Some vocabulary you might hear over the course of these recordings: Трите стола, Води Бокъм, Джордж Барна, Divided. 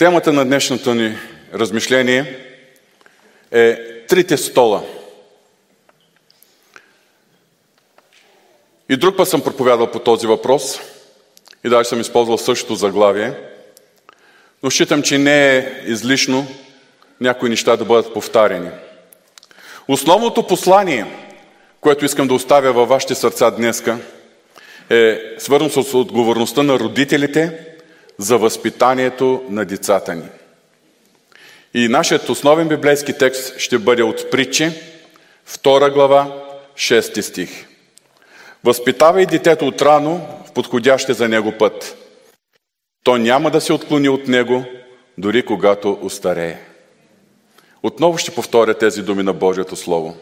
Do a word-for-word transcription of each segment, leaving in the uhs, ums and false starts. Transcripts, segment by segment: Темата на днешното ни размишление е трите стола. И друг път съм проповядал по този въпрос и даже съм използвал същото заглавие, но считам, че не е излишно някои неща да бъдат повтарени. Основното послание, което искам да оставя във вашите сърца днеска, е свързано с отговорността на родителите за възпитанието на децата ни. И нашият основен библейски текст ще бъде от Притчи, втора глава, шести стих. Възпитавай детето отрано в подходящия за него път. То няма да се отклони от него, дори когато остарее. Отново ще повторя тези думи на Божието Слово.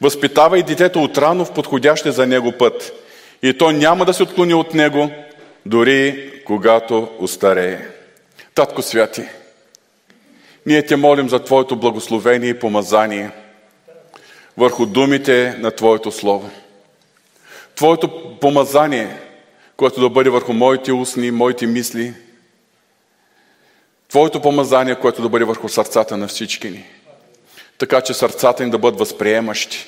Възпитавай детето отрано в подходящия за него път. И то няма да се отклони от него, дори когато остарее. Татко Святи, ние те молим за Твоето благословение и помазание върху думите на Твоето Слово. Твоето помазание, което да бъде върху моите устни, моите мисли. Твоето помазание, което да бъде върху сърцата на всички ни. Така че сърцата ни да бъдат възприемащи.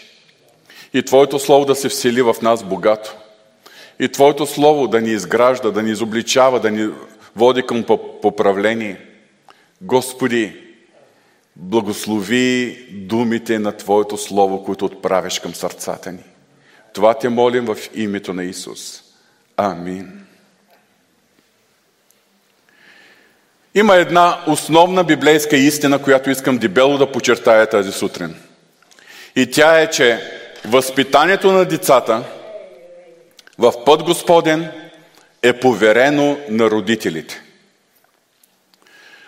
И Твоето Слово да се всели в нас богато. И Твоето Слово да ни изгражда, да ни изобличава, да ни води към поправление. Господи, благослови думите на Твоето Слово, които отправиш към сърцата ни. Това те молим в името на Исус. Амин. Има една основна библейска истина, която искам дебело да подчертая тази сутрин. И тя е, че възпитанието на децата в път Господен е поверено на родителите.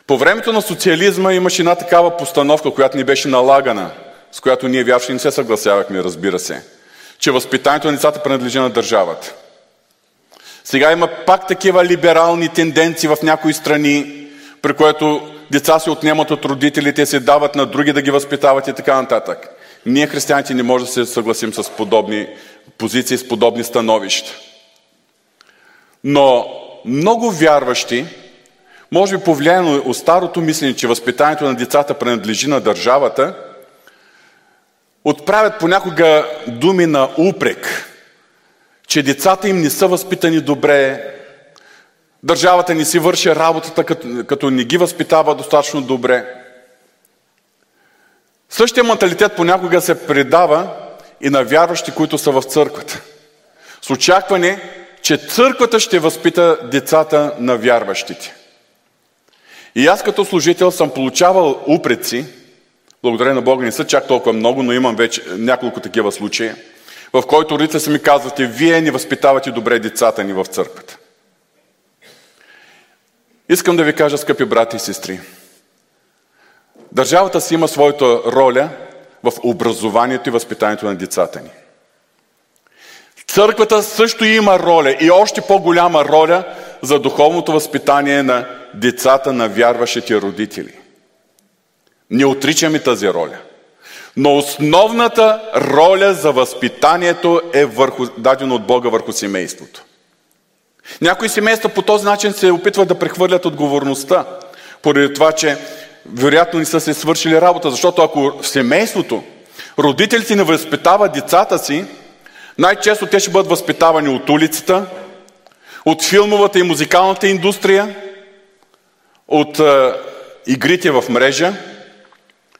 По времето на социализма имаше една такава постановка, която ни беше налагана, с която ние вярващи не се съгласявахме, разбира се, че възпитанието на децата принадлежи на държавата. Сега има пак такива либерални тенденции в някои страни, при което деца се отнемат от родителите, се дават на други да ги възпитават и така нататък. Ние, християните, не можем да се съгласим с подобни позиции, с подобни становища. Но много вярващи, може би повлияно от старото мислене, че възпитанието на децата принадлежи на държавата, отправят понякога думи на упрек, че децата им не са възпитани добре, държавата не си върши работата, като, като не ги възпитава достатъчно добре. Същия менталитет понякога се предава и на вярващи, които са в църквата. С очакване, че църквата ще възпита децата на вярващите. И аз като служител съм получавал упреци, благодаря на Бога не са чак толкова много, но имам вече няколко такива случаи, в който родителите са ми казвате, вие не възпитавате добре децата ни в църквата. Искам да ви кажа, скъпи брати и сестри, държавата си има своята роля в образованието и възпитанието на децата ни. Църквата също има роля и още по-голяма роля за духовното възпитание на децата на вярващите родители. Не отричаме тази роля. Но основната роля за възпитанието е върху, дадено от Бога върху семейството. Някои семейства по този начин се опитват да прехвърлят отговорността, поради това, че вероятно не са се свършили работа, защото ако в семейството родителите не възпитават децата си, най-често те ще бъдат възпитавани от улицата, от филмовата и музикалната индустрия, от е, игрите в мрежа,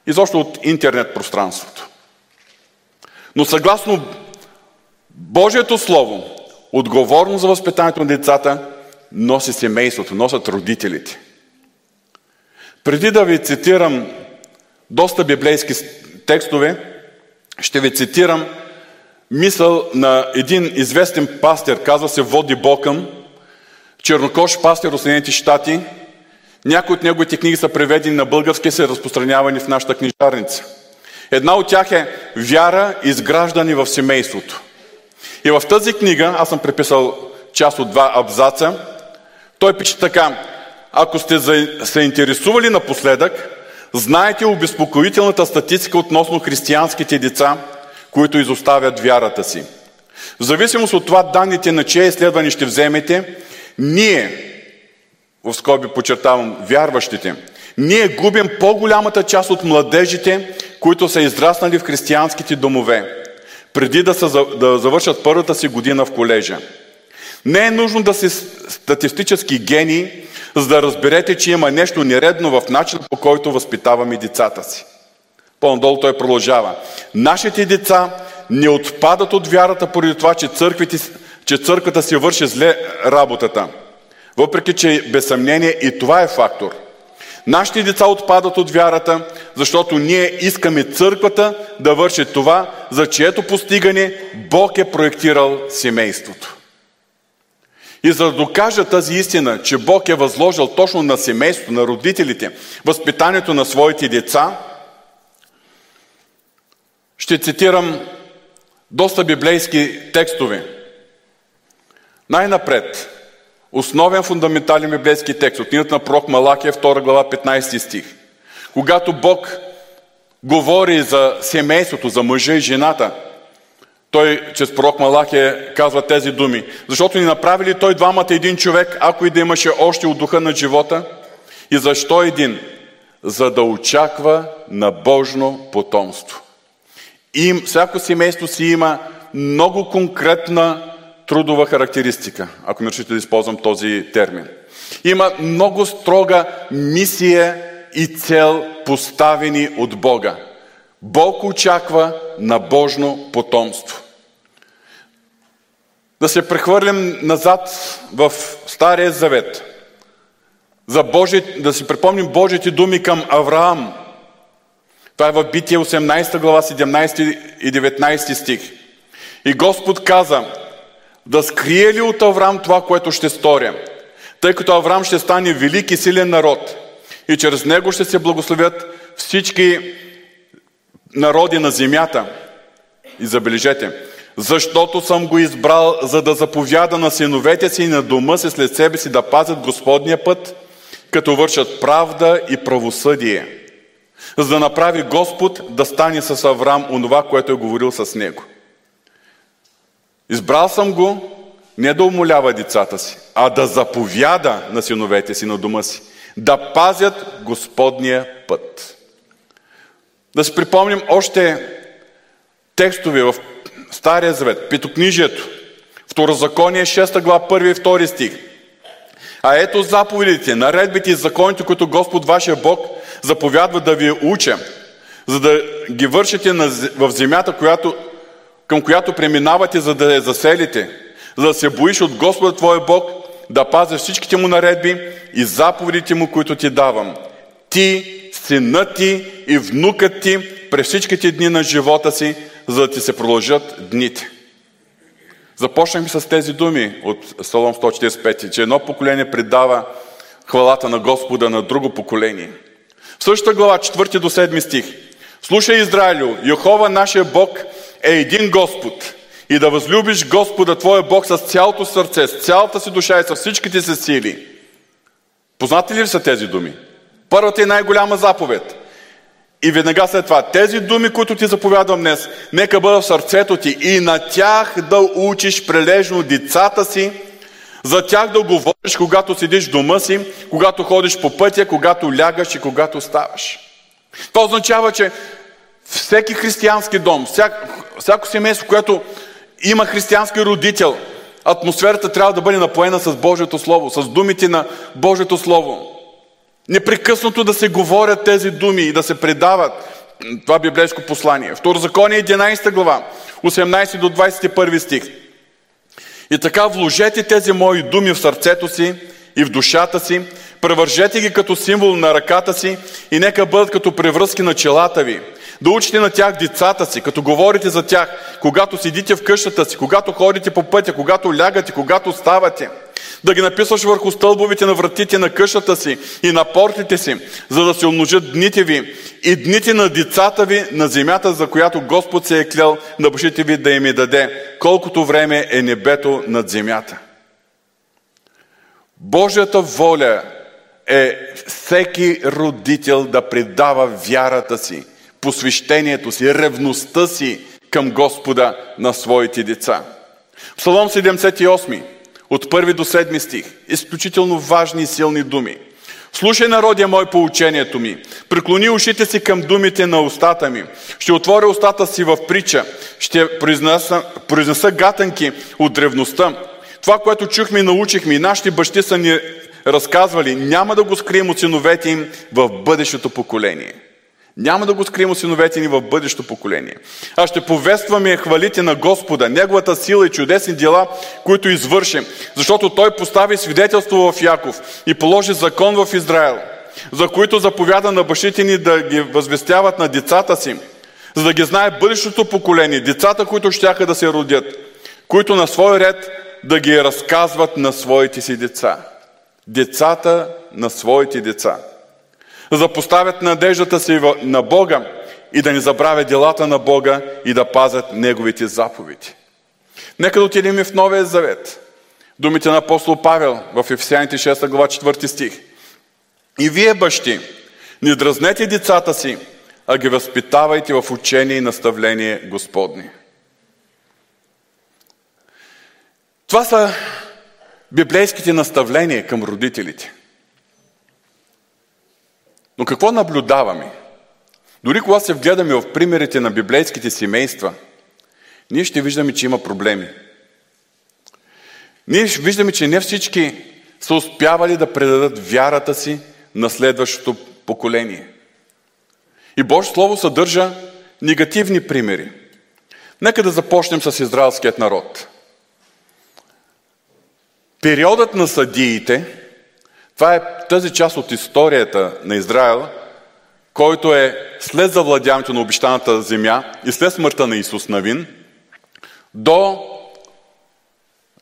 изобщо от интернет пространството. Но съгласно Божието Слово, отговорно за възпитанието на децата носи семейството, носят родителите. Преди да ви цитирам доста библейски текстове, ще ви цитирам мисъл на един известен пастир, казва се Води Бокъм, чернокож пастир от Съединените щати. Някои от неговите книги са преведени на български и са разпространявани в нашата книжарница. Една от тях е «Вяра, изграждане в семейството». И в тази книга, аз съм преписал част от два абзаца, той пише така: ако сте се интересували напоследък, знаете обезпокоителната статистика относно християнските деца, които изоставят вярата си. В зависимост от това данните на чие изследване ще вземете, ние, в скоби подчертавам, вярващите, ние губим по-голямата част от младежите, които са израснали в християнските домове, преди да, са, да завършат първата си година в колежа. Не е нужно да си статистически гений, за да разберете, че има нещо нередно в начина, по който възпитаваме децата си. По-надолу той продължава. Нашите деца не отпадат от вярата поради това, че, църквите, че църквата си върши зле работата. Въпреки, че без съмнение и това е фактор. Нашите деца отпадат от вярата, защото ние искаме църквата да върши това, за чието постигане Бог е проектирал семейството. И за да докажа тази истина, че Бог е възложил точно на семейството, на родителите, възпитанието на своите деца, ще цитирам доста библейски текстове. Най-напред, основен фундаментален библейски текст от книгата на пророк Малакия, втора глава, петнайсети стих. Когато Бог говори за семейството, за мъжа и жената, той, чрез пророк Малакия, казва тези думи. Защото ни направили той двамата един човек, ако и да имаше още от духа на живота. И защо един? За да очаква набожно потомство. И всяко семейство си има много конкретна трудова характеристика, ако ми решите да използвам този термин. Има много строга мисия и цел, поставени от Бога. Бог очаква набожно потомство. Да се прехвърлим назад в Стария Завет. За Божи, да си припомним Божите думи към Авраам. Това е в Битие осемнайсета глава, седемнайсети и деветнайсети стих. И Господ каза: да скрие ли от Авраам това, което ще сторя? Тъй като Авраам ще стане велик и силен народ и чрез него ще се благословят всички народи на земята. И забележете, защото съм го избрал, за да заповяда на синовете си и на дома си след себе си да пазят Господния път, като вършат правда и правосъдие, за да направи Господ да стане с Авраам онова, което е говорил с него. Избрал съм го не да умолява децата си, а да заповяда на синовете си, на дома си, да пазят Господния път. Да си припомним още текстове в Стария Завет, Петокнижието, Второзаконие, шеста глава, първи и втори стих. А ето заповедите, наредбите и законите, които Господ вашия Бог заповядва да ви уча, за да ги вършите в земята, която към която преминавате, за да я заселите, за да се боиш от Господа твоя Бог, да пазиш всичките му наредби и заповедите му, които ти давам. Ти, синът ти и внукът ти през всичките дни на живота си, за да ти се продължат дните. Започнахме с тези думи от Псалом сто четирийсет и пети, че едно поколение предава хвалата на Господа на друго поколение. В същата глава, четвърти до седми стих. Слушай, Израилю, Йехова нашия Бог е един Господ и да възлюбиш Господа твоя Бог с цялото сърце, с цялата си душа и с всичките си сили. Познати ли са тези думи? Първата и най-голяма заповед. И веднага след това, тези думи, които ти заповядвам днес, нека бъдат в сърцето ти и на тях да учиш прилежно децата си, за тях да говориш, когато седиш в дома си, когато ходиш по пътя, когато лягаш и когато ставаш. Това означава, че всеки християнски дом, всяко, всяко семейство, което има християнски родител, атмосферата трябва да бъде напоена с Божието Слово, с думите на Божието Слово. Непрекъснато да се говорят тези думи и да се предават това библейско послание. Второзаконие единайсета глава, осемнайсети до двайсет и първи стих. И така вложете тези мои думи в сърцето си и в душата си, превържете ги като символ на ръката си и нека бъдат като превръзки на челата ви. Да учите на тях децата си, като говорите за тях, когато седите в къщата си, когато ходите по пътя, когато лягате, когато ставате. Да ги написваш върху стълбовите на вратите на къщата си и на портите си, за да се умножат дните ви и дните на децата ви на земята, за която Господ се е клял на бащите ви да им я даде, колкото време е небето над земята. Божията воля е всеки родител да предава вярата си, посвещението си, ревността си към Господа на своите деца. Псалом седемдесет и осми от първи до седми стих. Изключително важни и силни думи. Слушай, народя мой, по учението ми. Преклони ушите си към думите на устата ми. Ще отворя устата си в притча. Ще произнеса, произнеса гатанки от древността. Това, което чухме и научихме, нашите бащи са ни разказвали, няма да го скрием от синовете им в бъдещето поколение. Няма да го скрием от синовете ни в бъдещето поколение. А ще повестваме хвалите на Господа, неговата сила и чудесни дела, които извърши, защото той постави свидетелство в Яков и положи закон в Израел, за които заповяда на бащите ни да ги възвестяват на децата си, за да ги знае бъдещото поколение, децата, които щяха да се родят, които на свой ред да ги разказват на своите си деца. Децата на своите деца. За да поставят надеждата си на Бога и да не забравят делата на Бога и да пазят неговите заповеди. Нека да отидем и в Новия Завет. Думите на апостол Павел в Ефесяните шеста глава четвърти стих. И вие, бащи, не дразнете децата си, а ги възпитавайте в учение и наставление Господне. Това са библейските наставления към родителите. Но какво наблюдаваме? Дори когато се вгледаме в примерите на библейските семейства, ние ще виждаме, че има проблеми. Ние ще виждаме, че не всички са успявали да предадат вярата си на следващото поколение. И Божието Слово съдържа негативни примери. Нека да започнем с израелският народ. Периодът на съдиите, това е тази част от историята на Израел, който е след завладяването на обещаната земя и след смъртта на Исус Навин, до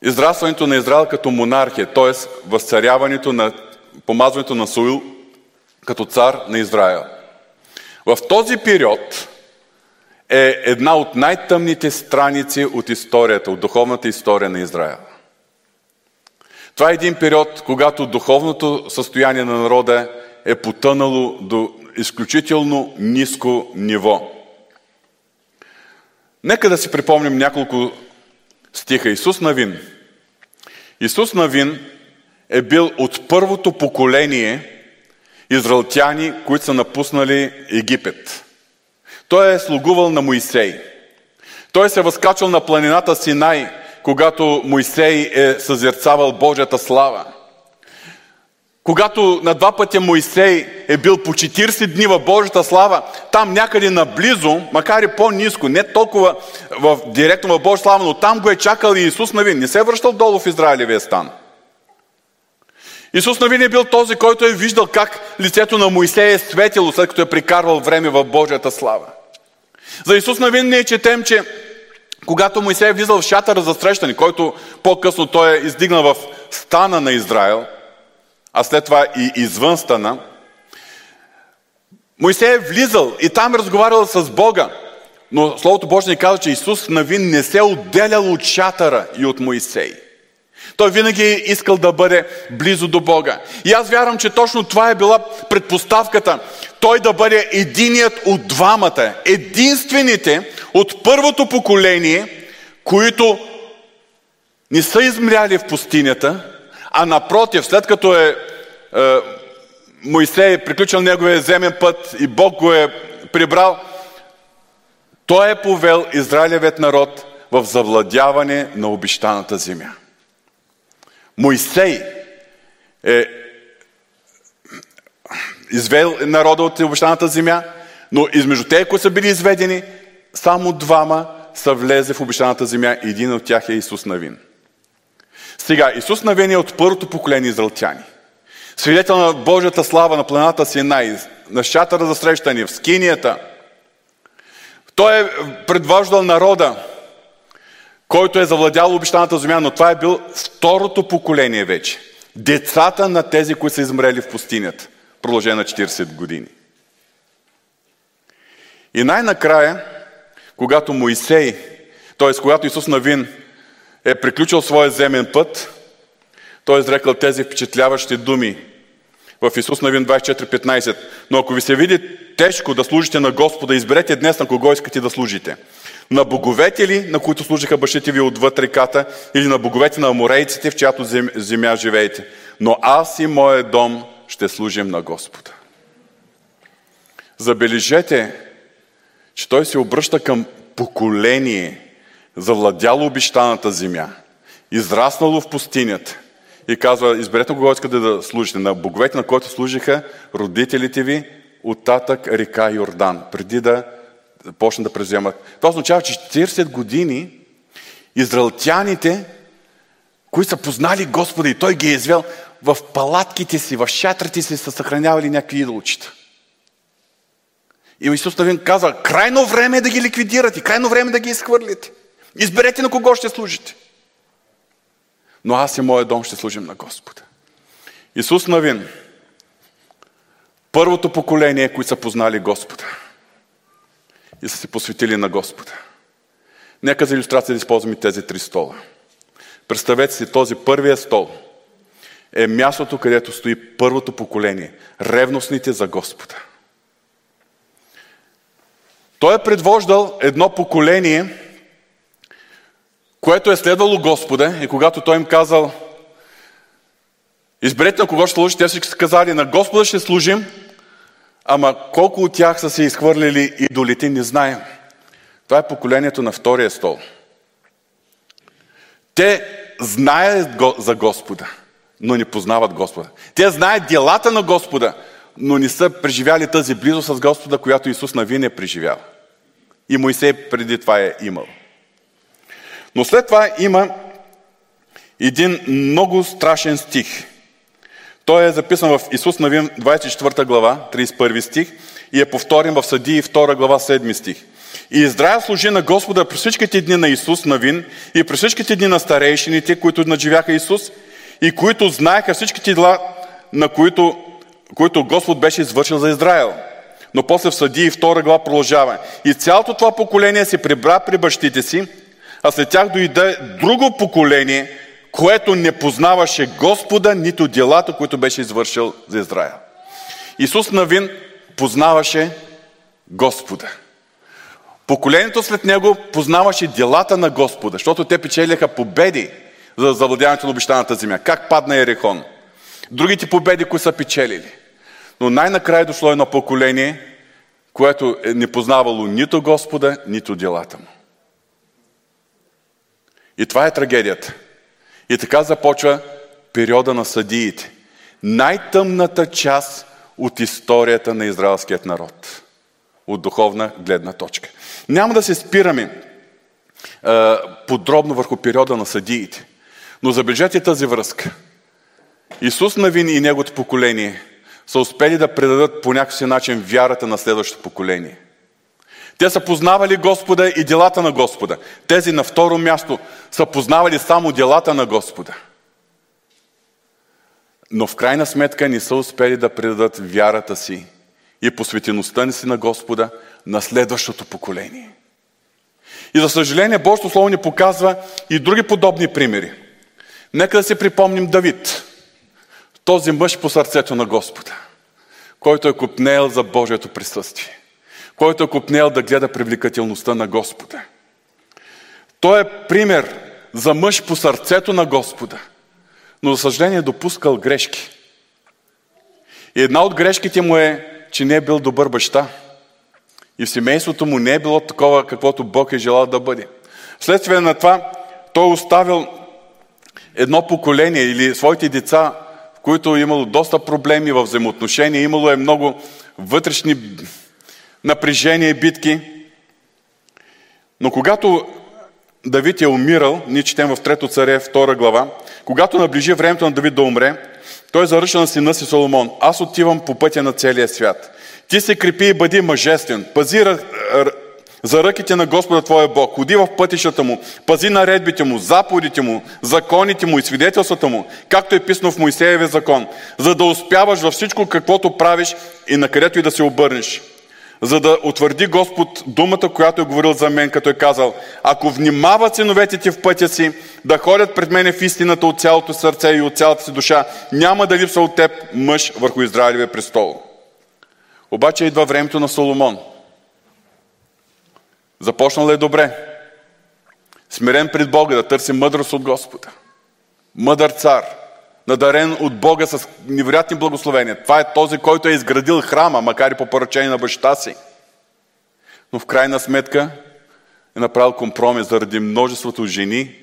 израстването на Израел като монархия, т.е. възцаряването на помазването на Соил като цар на Израел. В този период е една от най-тъмните страници от историята, от духовната история на Израел. Това е един период, когато духовното състояние на народа е потънало до изключително ниско ниво. Нека да си припомним няколко стиха. Исус Навин. Исус Навин е бил от първото поколение израелтяни, които са напуснали Египет. Той е слугувал на Моисей. Той се е възкачал на планината Синай, когато Моисей е съзерцавал Божията слава. Когато на два пътя Моисей е бил по четирийсет дни в Божията слава, там някъде наблизо, макар и по-ниско, не толкова в, директно в Божията слава, но там го е чакал и Исус Навин. Не се е връщал долу в Израилевия стан. Исус Навин е бил този, който е виждал как лицето на Моисей е светило, след като е прикарвал време в Божията слава. За Исус Навин ние четем, че когато Моисей е влизал в шатъра за срещане, който по-късно той е издигнал в стана на Израел, а след това и извън стана, Моисей е влизал и там разговарял с Бога, но Словото Божие ни казва, че Исус Навин не се отделял от шатъра и от Моисей. Той винаги е искал да бъде близо до Бога. И аз вярвам, че точно това е била предпоставката. Той да бъде единият от двамата. Единствените от първото поколение, които не са измряли в пустинята, а напротив, след като е, е Моисей приключил неговия земен път и Бог го е прибрал, той е повел Израилевият народ в завладяване на обещаната земя. Моисей е извел народа от обещаната земя, но измежду те, които са били изведени, само двама са влезли в обещаната земя и един от тях е Исус Навин. Сега, Исус Навин е от първото поколение израелтяни. Свидетел на Божията слава на планината Синай, на шатъра за срещане, в скинията. Той е предвождал народа, който е завладял обещаната земя, но това е бил второто поколение вече. Децата на тези, които са измрели в пустинята, продължение на четирийсет години. И най-накрая, когато Моисей, т.е. когато Исус Навин е приключил своя земен път, той е изрекал тези впечатляващи думи в Исус Навин двайсет и четири петнайсет. Но ако ви се види тежко да служите на Господа, изберете днес на кого искате да служите. на боговете ли, на които служиха бащите ви отвъд реката, или на боговете на аморейците, в чиято земя живеете? Но аз и моят дом ще служим на Господа. Забележете, че той се обръща към поколение, завладяло обещаната земя, израснало в пустинята, и казва: изберете кого искате да служите, на боговете, на които служиха родителите ви оттатък река Йордан, преди да почнат да преземат. Това означава, че четирийсет години израелтяните, които са познали Господа и Той ги е извел, в палатките си, в шатрите си са съхранявали някакви идолчета. И Исус Навин каза: крайно време е да ги ликвидирате, крайно време е да ги изхвърлите. Изберете на кого ще служите. Но аз и моят дом ще служим на Господа. Исус Навин, първото поколение, които са познали Господа и са се посветили на Господа. Нека за илюстрация да използваме тези три стола. Представете си, този първия стол е мястото, където стои първото поколение, ревностните за Господа. Той е предвождал едно поколение, което е следвало Господа, и когато Той им казал: изберете на кого ще служите, те всички са казали: на Господа ще служим, ама колко от тях са се изхвърлили идолите, не знаем. Това е поколението на втория стол. Те знаят за Господа, но не познават Господа. Те знаят делата на Господа, но не са преживяли тази близост с Господа, която Исус Навин е преживял. И Моисей преди това е имал. Но след това има един много страшен стих. Той е записан в Исус Навин двадесет и четвърта глава, тридесет и първи стих, и е повторен в Съдии втора глава, седми стих. И Израел служи на Господа през всичките дни на Исус Навин и през всичките дни на старейшините, които надживяха Исус и които знаеха всичките дела, на които, които Господ беше извършил за Израел. Но после в Съдии втора глава продължава. И цялото това поколение се прибра при бащите си, а след тях дойде друго поколение, което не познаваше Господа, нито делата, които беше извършил за Израел. Исус Навин познаваше Господа. Поколението след него познаваше делата на Господа, защото те печеляха победи за завладяването на обещаната земя. Как падна Ерихон. Другите победи, които са печелили. Но най-накрая дошло едно поколение, което не познавало нито Господа, нито делата му. И това е трагедията. И така започва периода на съдиите. Най-тъмната част от историята на израелският народ. От духовна гледна точка. Няма да се спираме е, подробно върху периода на съдиите. Но забележете тази връзка. Исус Навин и неговото поколение са успели да предадат по някакъв начин вярата на следващото поколение. Те са познавали Господа и делата на Господа. Тези на второ място са познавали само делата на Господа. Но в крайна сметка не са успели да предадат вярата си и посветеността ни си на Господа на следващото поколение. И за съжаление, Божието Слово ни показва и други подобни примери. Нека да си припомним Давид, този мъж по сърцето на Господа, който е копнеел за Божието присъствие, който е копнеел да гледа привлекателността на Господа. Той е пример за мъж по сърцето на Господа, но за съжаление е допускал грешки. И една от грешките му е, че не е бил добър баща. И в семейството му не е било такова, каквото Бог е желал да бъде. Вследствие на това, той оставил едно поколение или своите деца, в които е имало доста проблеми в взаимоотношения, имало е много вътрешни напрежения и битки. Но когато Давид е умирал, ние четем в Трето царе, втора глава, когато наближи времето на Давид да умре, той заръча на сина си Соломон: аз отивам по пътя на целия свят. Ти се крепи и бъди мъжествен. Пази ръ... за ръките на Господа твоя Бог. Ходи в пътищата му. Пази наредбите му, заповедите му, законите му и свидетелствата му, както е писано в Моисеевия закон, за да успяваш във всичко, каквото правиш и на където и да се обърнеш. За да утвърди Господ думата, която е говорил за мен, като е казал: ако внимават синовете ти в пътя си, да ходят пред мене в истината от цялото сърце и от цялата си душа, няма да липсва от теб мъж върху Израилевия престол. Обаче идва времето на Соломон. Започнал е добре. Смирен пред Бога, да търси мъдрост от Господа. Мъдър цар, надарен от Бога с невероятни благословения. Това е този, който е изградил храма, макар и по поръчение на баща си. Но в крайна сметка е направил компромис заради множеството жени,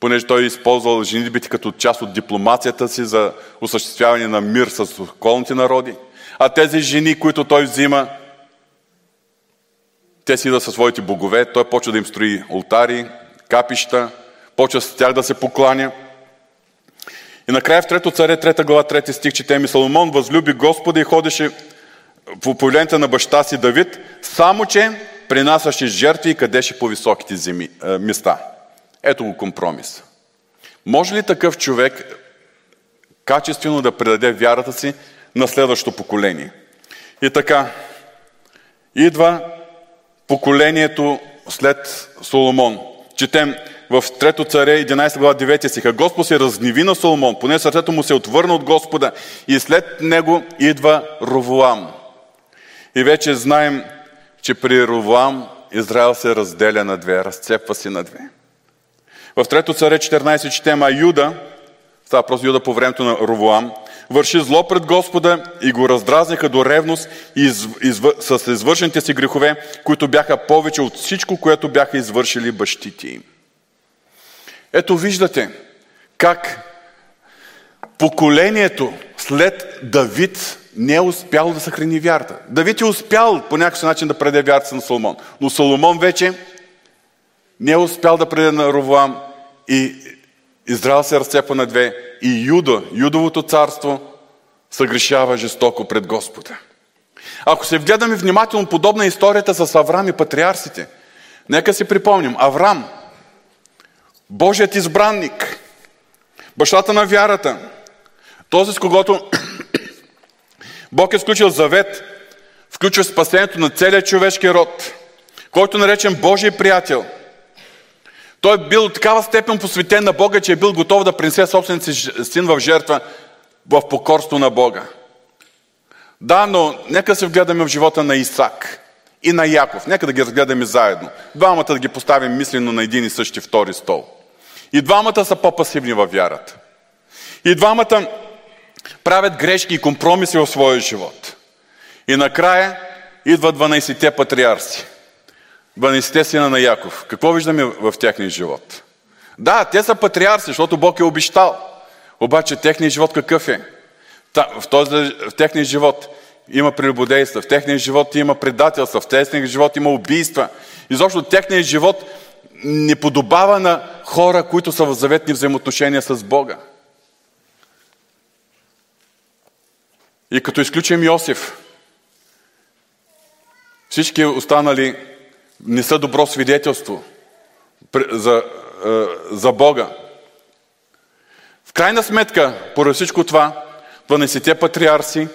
понеже той е използвал женитбите като част от дипломацията си за осъществяване на мир с околните народи. А тези жени, които той взима, те си идват със своите богове, той почва да им строи олтари, капища, почва с тях да се покланя. И накрая в Трето царе, трета глава, трети стих, четем: Соломон възлюби Господа и ходеше по повеленията на баща си Давид, само че принасяше жертви и къдеше по високите земи, е, места. Ето го компромис. Може ли такъв човек качествено да предаде вярата си на следващото поколение? И така, идва поколението след Соломон. Четем в Трето царе, единайсета глава, девети стиха: Господ се разгневи на Соломон, поне сърцето му се отвърна от Господа, и след него идва Ровоам. И вече знаем, че при Ровоам Израел се разделя на две, разцепва се на две. В Трето царе четиринайсета четем: а Юда, става просто Юда по времето на Ровоам, върши зло пред Господа и го раздразниха до ревност из, из, с извършените си грехове, които бяха повече от всичко, което бяха извършили бащите им. Ето виждате как поколението след Давид не е успял да съхрани вярата. Давид е успял по някакъв начин да преде вярата на Соломон, но Соломон вече не е успял да преде на Ровоам и Израел се разцепва на две и Юда, Юдовото царство съгрешава жестоко пред Господа. Ако се вгледаме внимателно, подобна историята с Аврам и патриарсите. Нека си припомним, Аврам, Божият избранник, бащата на вярата, този с когото Бог е сключил завет, включва спасението на целия човешки род, който наречен Божий приятел. Той е бил такава степен посветен на Бога, че е бил готов да принесе собствен син в жертва в покорство на Бога. Да, но нека се вгледаме в живота на Исак и на Яков. Нека да ги разгледаме заедно. Двамата да ги поставим мислено на един и същи втори стол. И двамата са по-пасивни във вярата. И двамата правят грешки и компромиси в своя живот. И накрая идват дванайсетте патриарси. дванайсетте сина на Яков. Какво виждаме в техния живот? Да, те са патриарси, защото Бог е обещал. Обаче техния живот какъв е? В, този, в техния живот има прелюбодейства, в техния живот има предателства, в техния живот има убийства. Изобщо техния живот не подобава на хора, които са в заветни взаимоотношения с Бога. И като изключим Йосиф, всички останали не са добро свидетелство за, за Бога. В крайна сметка, поради всичко това, дванайсетте патриарси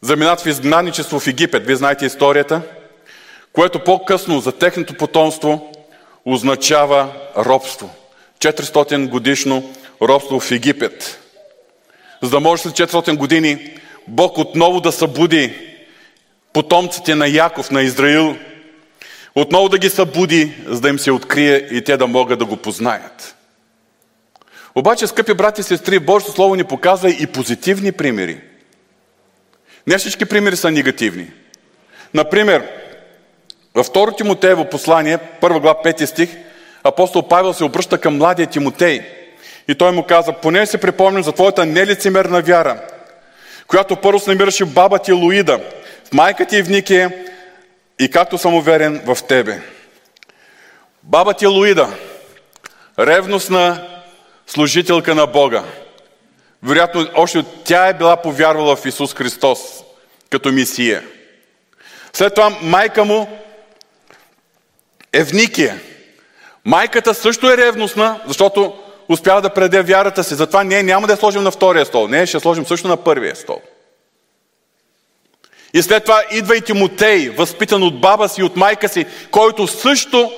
заминат в изгнаничество в Египет. Вие знаете историята, което по-късно за техното потомство означава робство. четиристотин годишно робство в Египет. За да може след четиристотин години Бог отново да събуди потомците на Яков, на Израил, отново да ги събуди, за да им се открие и те да могат да го познаят. Обаче, скъпи брати и сестри, Божието Слово ни показва и позитивни примери. Не всички примери са негативни. Например, във второ Тимотеево послание, първа глава, пети стих, апостол Павел се обръща към младия Тимотей и той му каза: поне се припомням за твоята нелицемерна вяра, която първо се намираше в баба ти Луида, в майка ти Евникия, и както съм уверен в тебе. Баба ти Луида, ревностна служителка на Бога. Вероятно, още тя е била повярвала в Исус Христос като Месия. След това майка му Евникия. Майката също е ревностна, защото успява да преде вярата си. Затова ние няма да я сложим на втория стол. Не, ще сложим също на първия стол. И след това идва и Тимотей, възпитан от баба си и от майка си, който също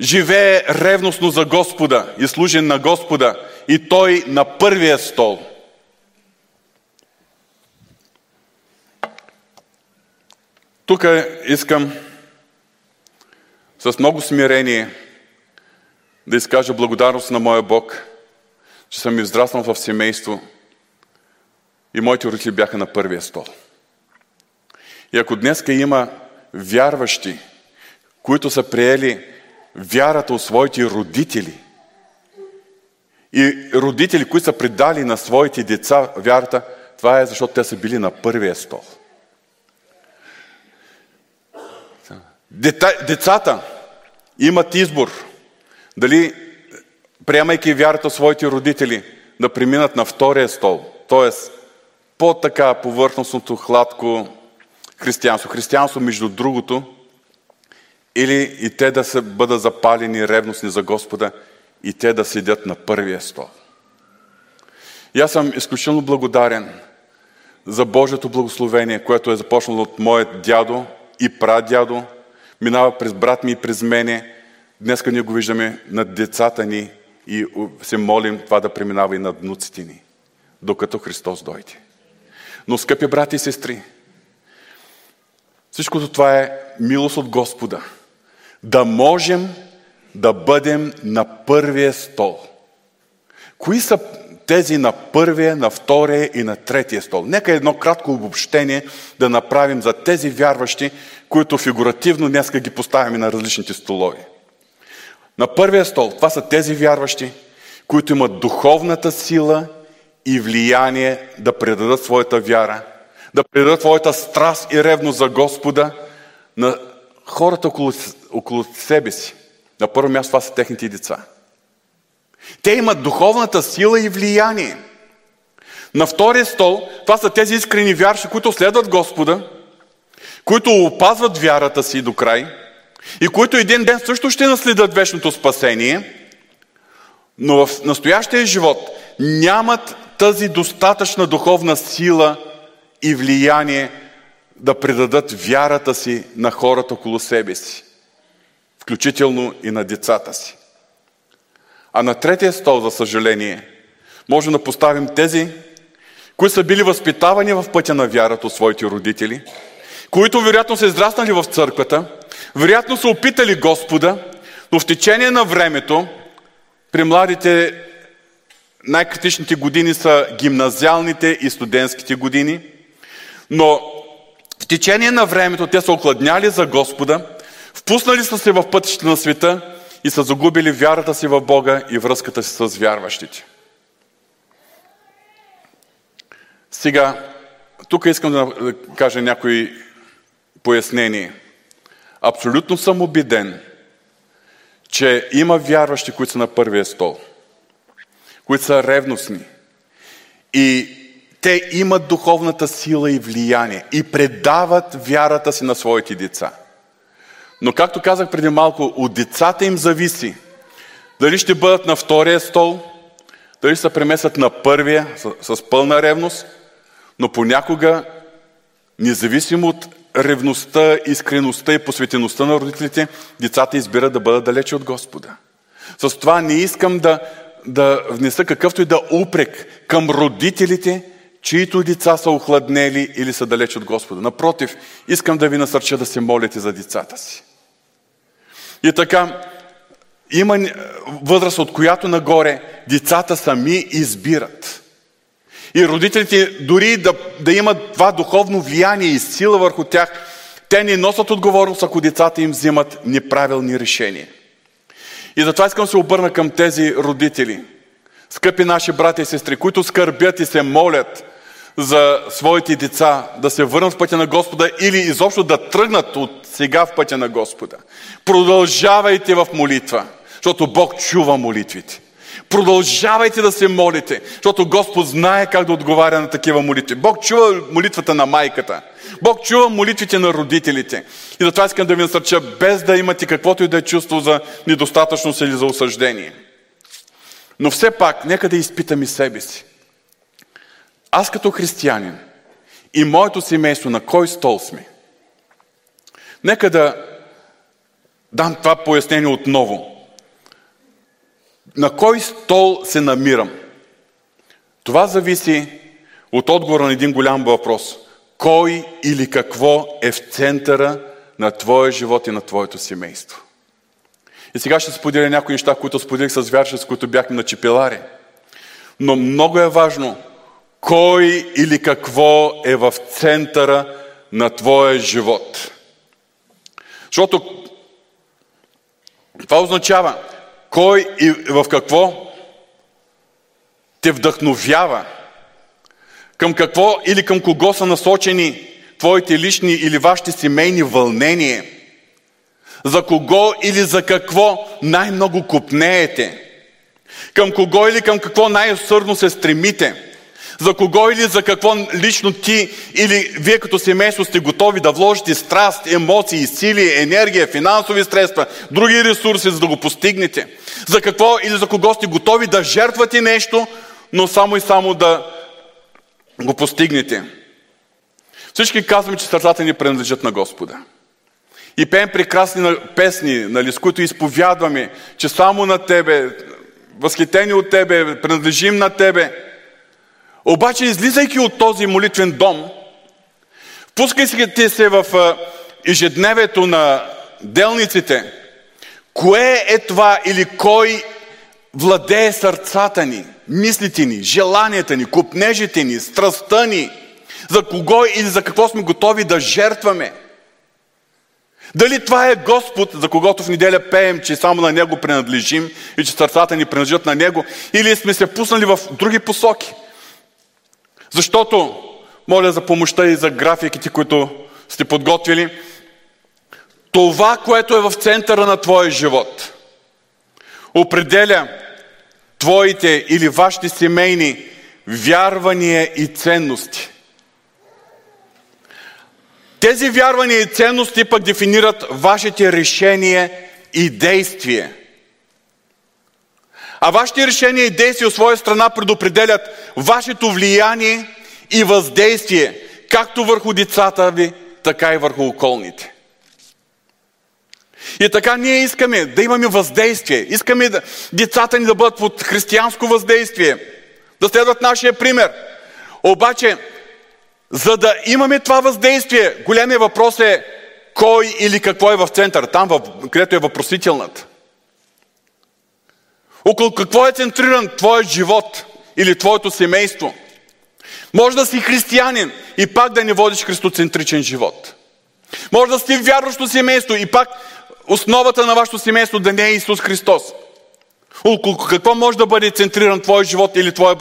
живее ревностно за Господа и служен на Господа. И той на първия стол. Тук искам с много смирение да изкажа благодарност на моя Бог, че съм израснал в семейство и моите родители бяха на първия стол. И ако днеска има вярващи, които са приели вярата от своите родители и родители, които са предали на своите деца вярата, това е защото те са били на първия стол. Дета, децата имат избор дали, приемайки вярата своите родители, да преминат на втория стол, т.е. по-така повърхностното, хладко християнство. Християнство, между другото, или и те да се бъдат запалени, ревностни за Господа и те да седят на първия стол. И аз съм изключително благодарен за Божието благословение, което е започнало от моят дядо и прадядо, минава през брат ми и през мене. Днеска ние го виждаме над децата ни и се молим това да преминава и над внуците ни, докато Христос дойде. Но, скъпи брати и сестри, всичкото това е милост от Господа. Да можем да бъдем на първия стол. Кои са тези на първия, на втория и на третия стол? Нека едно кратко обобщение да направим за тези вярващи, които фигуративно днеска ги поставяме на различните столове. На първия стол, това са тези вярващи, които имат духовната сила и влияние да предадат своята вяра, да предадат своята страст и ревност за Господа на хората около, около себе си. На първо място това са техните деца. Те имат духовната сила и влияние. На втория стол, това са тези искрени вярващи, които следват Господа, които опазват вярата си до край и които един ден също ще наследят вечното спасение, но в настоящия живот нямат тази достатъчна духовна сила и влияние да предадат вярата си на хората около себе си, включително и на децата си. А на третия стол, за съжаление, можем да поставим тези, които са били възпитавани в пътя на вярата от своите родители, които вероятно са израснали в църквата, вероятно са опитали Господа, но в течение на времето, при младите най-критичните години са гимназиалните и студентските години, но в течение на времето те са охладняли за Господа, впуснали са се в пътища на света и са загубили вярата си в Бога и връзката си с вярващите. Сега, тук искам да кажа някои пояснения. Абсолютно съм убеден, че има вярващи, които са на първия стол, които са ревностни. И те имат духовната сила и влияние и предават вярата си на своите деца. Но, както казах преди малко, от децата им зависи дали ще бъдат на втория стол, дали ще се преместят на първия с, с пълна ревност, но понякога, независимо от ревността, искреността и посветеността на родителите, децата избират да бъдат далече от Господа. С това не искам да, да внеса какъвто и да упрек към родителите, чието деца са охладнели или са далеч от Господа. Напротив, искам да ви насърча да се молите за децата си. И така, има възраст, от която нагоре децата сами избират. И родителите, дори да, да имат това духовно влияние и сила върху тях, те не носят отговорност, ако децата им взимат неправилни решения. И затова искам да се обърна към тези родители. Скъпи наши братя и сестри, които скърбят и се молят за своите деца да се върнат в пътя на Господа или изобщо да тръгнат от сега в пътя на Господа. Продължавайте в молитва, защото Бог чува молитвите. Продължавайте да се молите, защото Господ знае как да отговаря на такива молитви. Бог чува молитвата на майката. Бог чува молитвите на родителите. И затова искам да ви насърча, без да имате каквото и да е чувство за недостатъчност или за осъждение. Но все пак, нека да изпитам и себе си. Аз като християнин и моето семейство, на кой стол сме? Нека да дам това пояснение отново. На кой стол се намирам? Това зависи от отговора на един голям въпрос. Кой или какво е в центъра на твоя живот и на твоето семейство? И сега ще споделя някои неща, които споделих с вярши, с които бяхме на чепелари. Но много е важно кой или какво е в центъра на твоя живот. Защото това означава кой и в какво те вдъхновява, към какво или към кого са насочени твоите лични или вашите семейни вълнения, за кого или за какво най-много копнеете, към кого или към какво най-усърдно се стремите, за кого или за какво лично ти или вие като семейство сте готови да вложите страст, емоции, сили, енергия, финансови средства, други ресурси, за да го постигнете. За какво или за кого сте готови да жертвате нещо, но само и само да го постигнете. Всички казваме, че сърцата ни принадлежат на Господа. И пеем прекрасни песни, нали, с които изповядваме, че само на Тебе, възхитени от Тебе, принадлежим на Тебе. Обаче, излизайки от този молитвен дом, впускайки се в ежедневието на делниците, кое е това или кой владее сърцата ни, мислите ни, желанията ни, копнежите ни, страстта ни, за кого или за какво сме готови да жертваме? Дали това е Господ, за когото в неделя пеем, че само на Него принадлежим и че сърцата ни принадлежат на Него, или сме се пуснали в други посоки? Защото, моля за помощта и за графиките, които сте подготвили, това, което е в центъра на твоя живот, определя твоите или вашите семейни вярвания и ценности. Тези вярвания и ценности пък дефинират вашите решения и действия. А вашите решения и действия от своя страна предопределят вашето влияние и въздействие, както върху децата ви, така и върху околните. И така ние искаме да имаме въздействие. Искаме да, децата ни да бъдат под християнско въздействие, да следват нашия пример. Обаче, за да имаме това въздействие, големият въпрос е кой или какво е в център, там където е въпросителната. Около какво е центриран твоят живот или твоето семейство? Може да си християнин и пак да не водиш христоцентричен живот. Може да си вярващо семейство и пак основата на вашето семейство да не е Исус Христос. Около какво може да бъде центриран твой живот или твой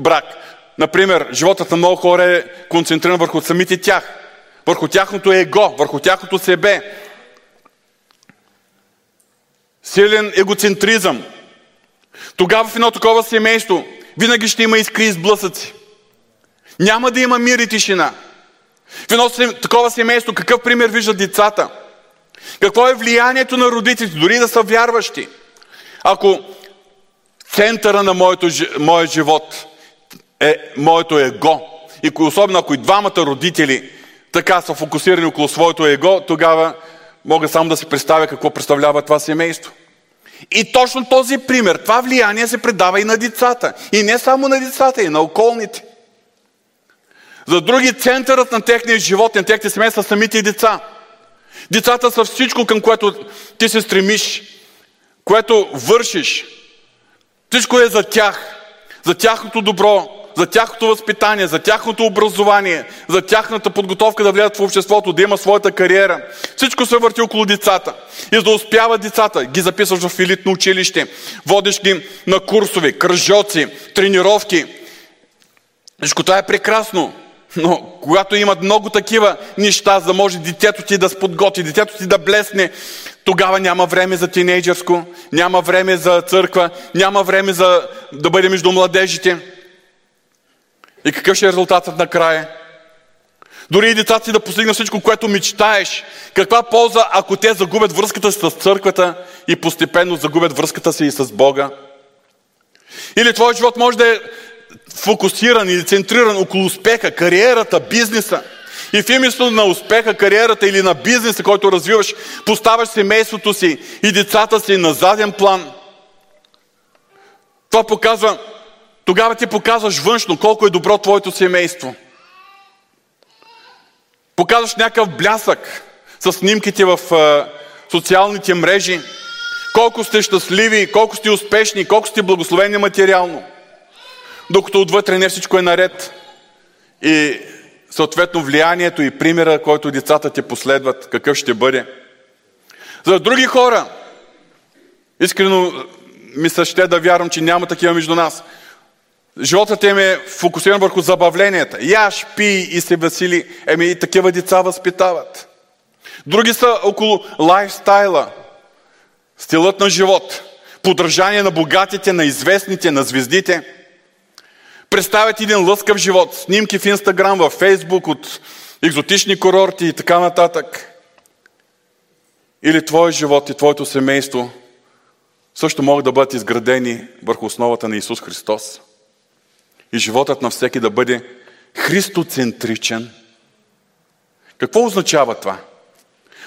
брак? Например, животът на много хора е концентриран върху самите тях, върху тяхното его, върху тяхното себе. Силен егоцентризъм. Тогава в едно такова семейство винаги ще има искри и сблъсъци. Няма да има мир и тишина. В едно такова семейство какъв пример виждат децата? Какво е влиянието на родителите, дори да са вярващи? Ако центъра на моето, моя живот е моето его, и особено ако и двамата родители така са фокусирани около своето его, тогава мога само да си представя какво представлява това семейство. И точно този пример, това влияние се предава и на децата. И не само на децата, и на околните. За други, центърът на техния живот, на техните семейства са самите деца. Децата са всичко, към което ти се стремиш, което вършиш. Всичко е за тях. За тяхното добро, за тяхното възпитание, за тяхното образование, за тяхната подготовка да влязат в обществото, да има своята кариера. Всичко се върти около децата. И за да успяват децата, ги записваш в елитно училище, водиш ги на курсове, кръжоци, тренировки. Всичко това е прекрасно, но когато имат много такива неща, за да може детето ти да се подготви, детето ти да блесне, тогава няма време за тинейджерско, няма време за църква, няма време за да бъде между младежите. И какъв ще е резултатът накрая? Дори и децата си да постигнат всичко, което мечтаеш. Каква полза, ако те загубят връзката си с църквата и постепенно загубят връзката си и с Бога? Или твой живот може да е фокусиран или центриран около успеха, кариерата, бизнеса. И в името на успеха, кариерата или на бизнеса, който развиваш, поставяш семейството си и децата си на заден план. Това показва... Тогава ти показваш външно колко е добро твоето семейство. Показваш някакъв блясък със снимките в е, социалните мрежи, колко сте щастливи, колко сте успешни, колко сте благословени материално. Докато отвътре не всичко е наред. И съответно влиянието и примера, който децата те последват, какъв ще бъде. За други хора, искрено ми се ще да вярвам, че няма такива между нас. Животът им е фокусиран върху забавленията. Яш, пий и се весели. Еми и такива деца възпитават. Други са около лайфстайла, стилът на живот, подражание на богатите, на известните, на звездите. Представят един лъскав живот, снимки в Инстаграм, във Фейсбук, от екзотични курорти и така нататък. Или твой живот и твоето семейство също могат да бъдат изградени върху основата на Исус Христос. И животът на всеки да бъде христоцентричен. Какво означава това?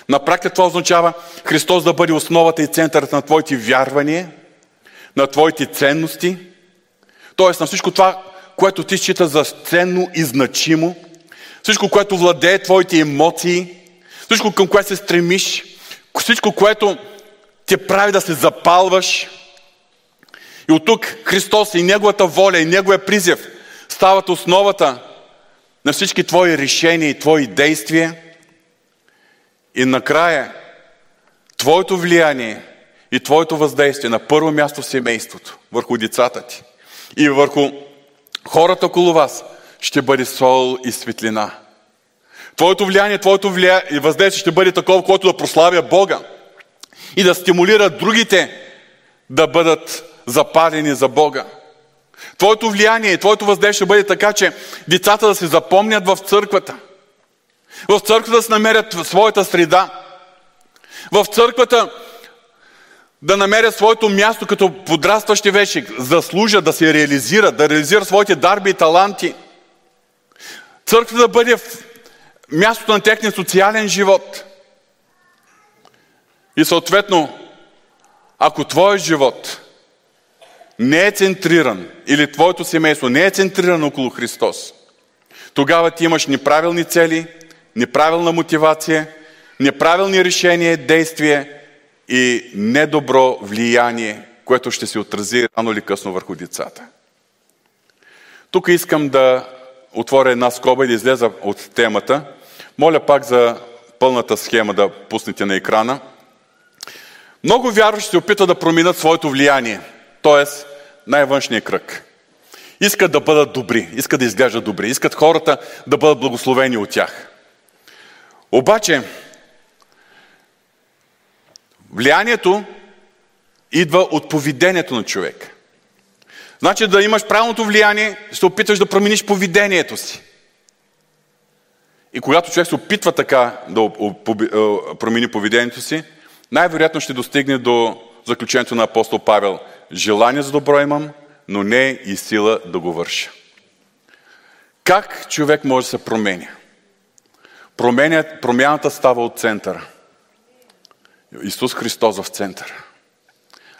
На практика това означава Христос да бъде основата и центърът на твоите вярвания, на твоите ценности, т.е. на всичко това, което ти счита за ценно и значимо, всичко, което владее твоите емоции, всичко, към което се стремиш, всичко, което те прави да се запалваш. И от тук Христос и Неговата воля, и Неговия призив стават основата на всички твои решения и твои действия. И накрая, твоето влияние и твоето въздействие на първо място в семейството, върху децата ти и върху хората около вас ще бъде сол и светлина. Твоето влияние, твоето влия... и въздействие ще бъде такова, което да прославя Бога и да стимулира другите да бъдат запалени за Бога. Твоето влияние и твоето въздействие ще бъде така, че децата да се запомнят в църквата. В църквата да се намерят своята среда. В църквата да намерят своето място като подрастващи вече, заслужа да се реализира, да реализира своите дарби и таланти. Църквата да бъде в мястото на техния социален живот. И съответно, ако твоят живот не е центриран, или твоето семейство не е центрирано около Христос, тогава ти имаш неправилни цели, неправилна мотивация, неправилни решения, действия и недобро влияние, което ще се отрази рано или късно върху децата. Тук искам да отворя една скоба и да излеза от темата. Моля пак за пълната схема да пуснете на екрана. Много вярващи се опитват да променят своето влияние, т.е. най-външния кръг. Искат да бъдат добри, искат да изглеждат добри, искат хората да бъдат благословени от тях. Обаче, влиянието идва от поведението на човека. Значи да имаш правилното влияние, се опитваш да промениш поведението си. И когато човек се опитва така да промени поведението си, най-вероятно ще достигне до заключението на апостол Павел. Желание за добро имам, но не и сила да го върша. Как човек може да се променя? Промяната става от центъра. Исус Христос в центъра.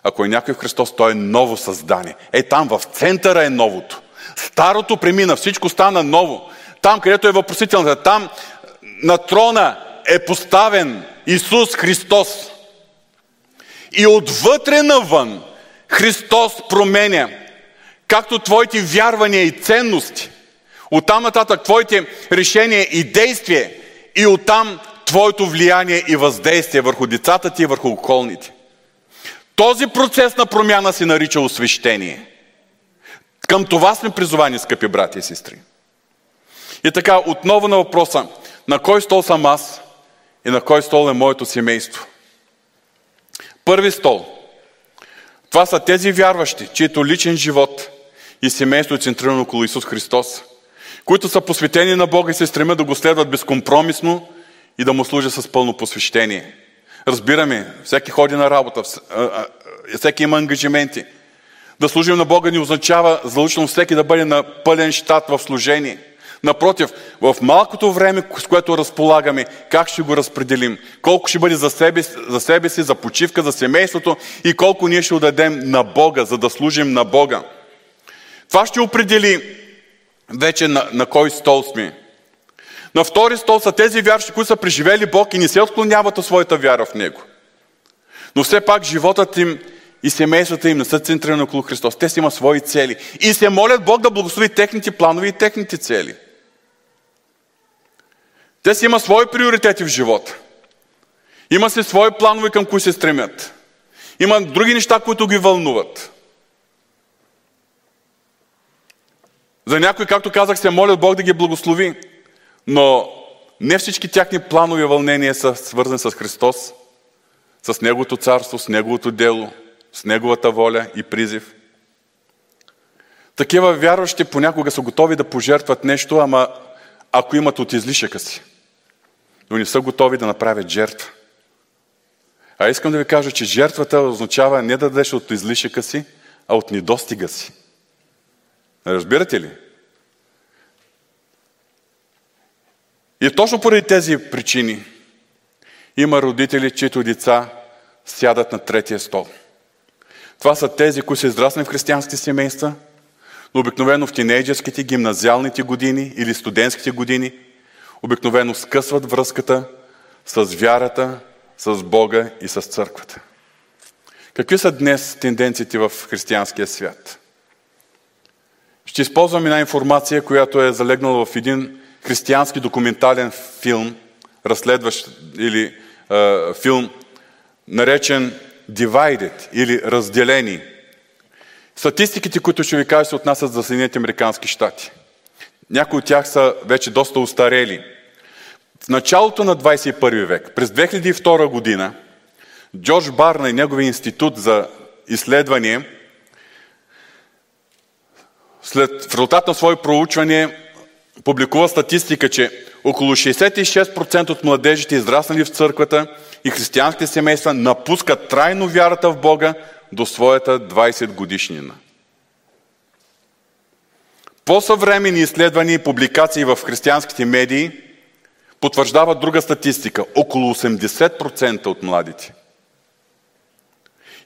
Ако е някой в Христос, той е ново създание. Е, там в центъра е новото. Старото премина, всичко стана ново. Там, където е въпросителната, там на трона е поставен Исус Христос. И отвътре навън Христос променя както твоите вярвания и ценности, оттам нататък твоите решения и действия и оттам твоето влияние и въздействие върху децата ти и върху околните. Този процес на промяна се нарича освещение. Към това сме призовани, скъпи братя и сестри. И така, отново на въпроса, на кой стол съм аз и на кой стол е моето семейство? Първи стол. Това са тези вярващи, чието личен живот и семейство е центрирано около Исус Христос, които са посветени на Бога и се стремят да го следват безкомпромисно и да му служат с пълно посвещение. Разбираме, всеки ходи на работа, всеки има ангажименти. Да служим на Бога не означава заочно всеки да бъде на пълен щат в служение. Напротив, в малкото време, с което разполагаме, как ще го разпределим? Колко ще бъде за себе, за себе си, за почивка, за семейството и колко ние ще отдадем на Бога, за да служим на Бога. Това ще определи вече на, на кой стол сме. На втори стол са тези вярващи, които са преживели Бог и не се отклоняват от своята вяра в Него. Но все пак животът им и семействата им не са центрирани около Христос. Те си имат свои цели. И се молят Бог да благослови техните планове и техните цели. Те си имат свои приоритети в живота. Има си свои планове, към кои се стремят. Има други неща, които ги вълнуват. За някои, както казах, се молят Бог да ги благослови, но не всички тяхни планови вълнения са свързани с Христос, с Неговото царство, с Неговото дело, с Неговата воля и призив. Такива вярващи понякога са готови да пожертват нещо, ама ако имат от излишъка си, но не са готови да направят жертва. А искам да ви кажа, че жертвата означава не да дадеш от излишъка си, а от недостига си. Разбирате ли? И точно поради тези причини има родители, чието деца сядат на третия стол. Това са тези, които са израснали в християнските семейства, но обикновено в тинейджерските, гимназиалните години или студентските години обикновено скъсват връзката с вярата, с Бога и с църквата. Какви са днес тенденциите в християнския свят? Ще използвам една информация, която е залегнала в един християнски документален филм, разследващ или е, филм, наречен Divided или Разделени. Статистиките, които ще ви кажа, се отнасят за Съединените американски щати. Някои от тях са вече доста устарели. В началото на двадесет и първи век, през две хиляди и втора година, Джордж Барна и неговия институт за изследване, след в резултат на свое проучване, публикува статистика, че около шестдесет и шест процента от младежите, израснали в църквата и християнските семейства, напускат трайно вярата в Бога до своята двадесет годишнина. По-съвременни изследвания и публикации в християнските медии потвърждават друга статистика. Около осемдесет процента от младите.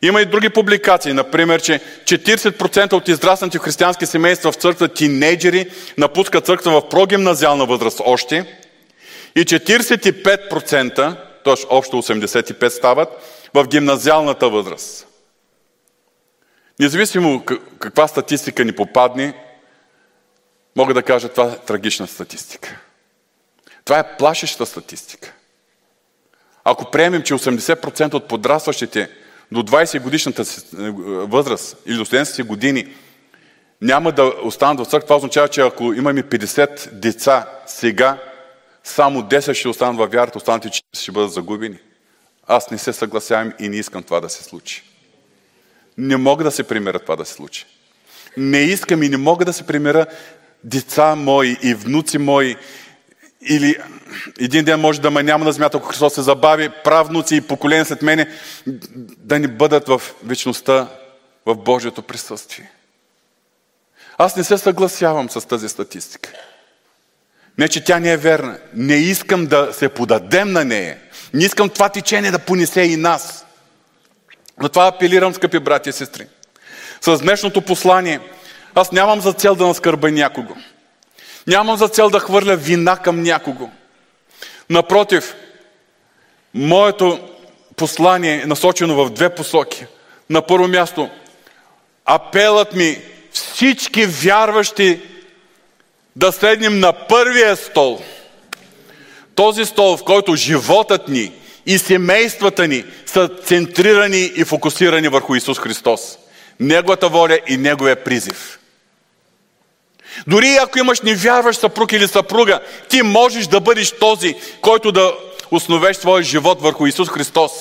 Има и други публикации, например, че четиридесет процента от израсналите в християнски семейства в църква тинейджери напускат църква в прогимназиална възраст още и четиридесет и пет процента, т.е. общо осемдесет и пет процента стават в гимназиалната възраст. Независимо каква статистика ни попадне, мога да кажа, това е трагична статистика. Това е плашеща статистика. Ако приемем, че осемдесет процента от подрастващите до двадесет годишната възраст или до следващите години няма да останат в църква, това означава, че ако имаме петдесет деца сега, само десет ще останат във вярата, останалите четиридесет ще бъдат загубени. Аз не се съгласявам и не искам това да се случи. Не мога да се примеря това да се случи. Не искам и не мога да се примеря деца мои и внуци мои, или един ден може да ме няма да смята, ако Христос се забави, правнуци и поколения след мене, да ни бъдат в вечността, в Божието присъствие. Аз не се съгласявам с тази статистика. Не, че тя не е верна. Не искам да се подадем на нея. Не искам това течение да понесе и нас. Затова апелирам, скъпи братя и сестри. С днешното послание аз нямам за цел да наскърба някого. Нямам за цел да хвърля вина към някого. Напротив, моето послание е насочено в две посоки. На първо място, апелът ми всички вярващи да седнем на първия стол. Този стол, в който животът ни и семействата ни са центрирани и фокусирани върху Исус Христос. Неговата воля и Неговия призив. Дори ако имаш невярващ съпруг или съпруга, ти можеш да бъдеш този, който да основеш своя живот върху Исус Христос.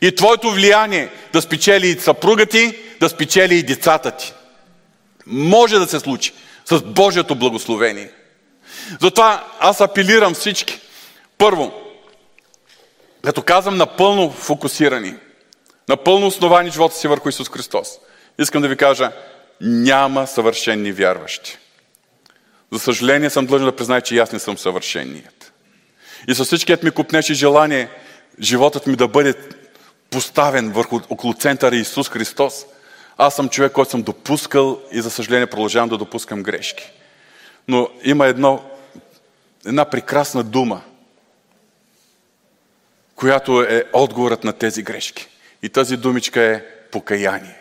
И твоето влияние да спечели и съпруга ти, да спечели и децата ти. Може да се случи с Божието благословение. Затова аз апелирам всички. Първо, като казвам напълно фокусирани, напълно основани живота си върху Исус Христос, искам да ви кажа, няма съвършенни вярващи. За съжаление съм длъжен да призная, че аз не съм съвършеният. И със всичкият ми купнеж и желание животът ми да бъде поставен върху, около центъра Исус Христос, аз съм човек, който съм допускал и за съжаление продължавам да допускам грешки. Но има едно, една прекрасна дума, която е отговорът на тези грешки. И тази думичка е покаяние.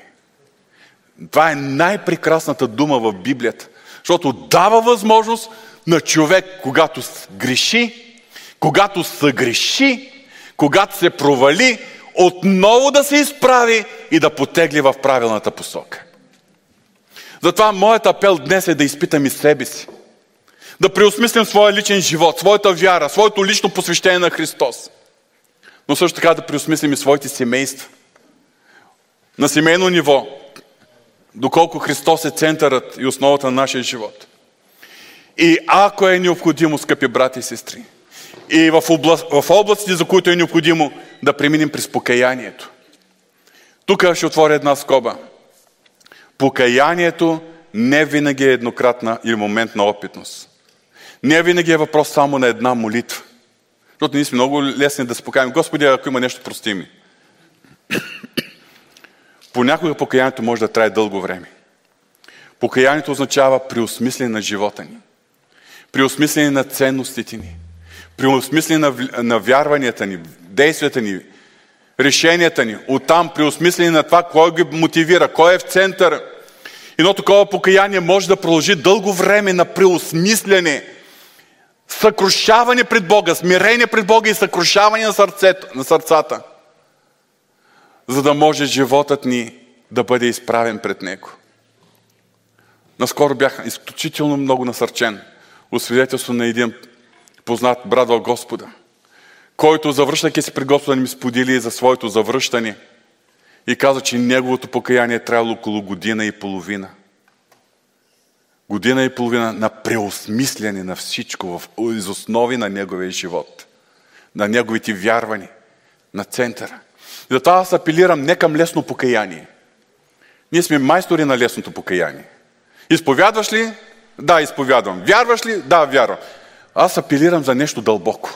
Това е най-прекрасната дума в Библията, защото дава възможност на човек, когато греши, когато съгреши, когато се провали, отново да се изправи и да потегли в правилната посока. Затова моят апел днес е да изпитам и себе си. Да преосмислям своя личен живот, своята вяра, своето лично посвещение на Христос. Но също така да преосмислим и своите семейства. На семейно ниво, доколко Христос е центърът и основата на нашия живот. И ако е необходимо, скъпи брати и сестри, и в, област, в областите, за които е необходимо, да преминем през покаянието. Тук ще отворя една скоба. Покаянието не винаги е еднократна или момент на опитност. Не винаги е въпрос само на една молитва. Защото ние сме много лесни да се покаем. Господи, ако има нещо, прости ми. Понякога покаянието може да трае дълго време. Покаянието означава преосмислене на живота ни. Преосмислене на ценностите ни. Преосмислене на вярванията ни, действията ни, решенията ни. Оттам преосмислене на това, кой ги мотивира, кой е в центъра. Едно такова покаяние може да продължи дълго време на преосмислене, съкрушаване пред Бога, смирение пред Бога и съкрушаване на, сърцето, на сърцата, за да може животът ни да бъде изправен пред Него. Наскоро бях изключително много насърчен от свидетелство на един познат брат в Господа, който, завръщайки се при Господа, ми сподели за своето завръщане и каза, че неговото покаяние е трябвало около година и половина. Година и половина на преосмисляне на всичко в из основи на неговия живот, на неговите вярвания, на центъра. И затова аз апелирам не към лесно покаяние. Ние сме майстори на лесното покаяние. Изповядваш ли? Да, изповядвам. Вярваш ли? Да, вярвам. Аз апелирам за нещо дълбоко.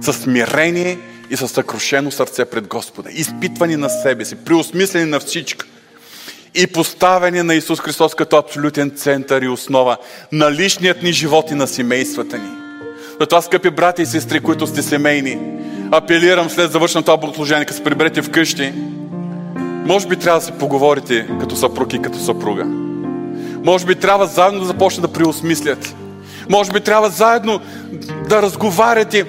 Със смирение и със съкрушено сърце пред Господа. Изпитване на себе си, преосмислене на всичко. И поставяне на Исус Христос като абсолютен център и основа на личният ни живот и на семействата ни. Затова, скъпи брати и сестри, които сте семейни, апелирам след завършване на това богослужение, като се приберете вкъщи, може би трябва да се поговорите като съпруг и като съпруга. Може би трябва заедно да започне да преосмислят. Може би трябва заедно да разговаряте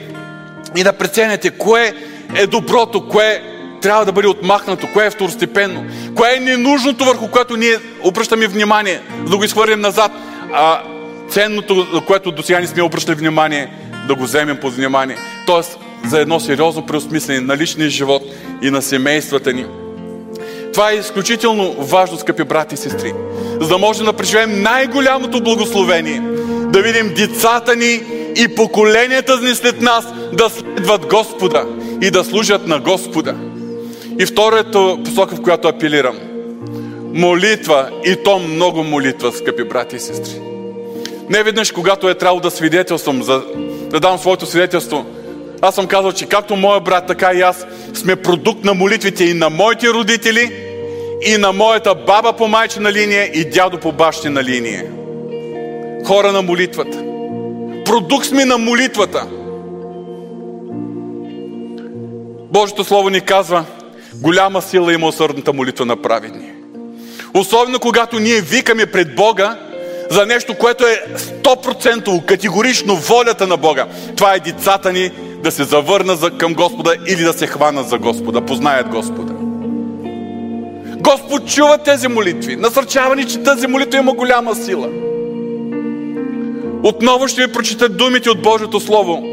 и да преценяте кое е доброто, кое трябва да бъде отмахнато, кое е второстепенно, кое е ненужното, върху което ние обръщаме внимание, да го изхвърлим назад, а ценното, за което до сега не сме обръщали внимание, да го вземем под внимание. Тоест, за едно сериозно преосмислене на личния живот и на семействата ни. Това е изключително важно, скъпи брати и сестри, за да можем да преживеем най-голямото благословение, да видим децата ни и поколенията ни след нас да следват Господа и да служат на Господа. И втората посока, в която апелирам. Молитва, и то много молитва, скъпи брати и сестри. Не веднъж, когато е трябвало да свидетелствам, за да дам своето свидетелство, аз съм казал, че както моя брат, така и аз сме продукт на молитвите и на моите родители, и на моята баба по майчина линия и дядо по бащина линия. Хора на молитвата. Продукт сме на молитвата. Божието Слово ни казва, голяма сила има усърдната молитва на праведния. Особено когато ние викаме пред Бога за нещо, което е сто процента категорично волята на Бога. Това е децата ни да се завърнат към Господа или да се хванат за Господа, познаят Господа. Господ чува тези молитви. Насърчава ни, че тази молитва има голяма сила. Отново ще ви прочита думите от Божието Слово,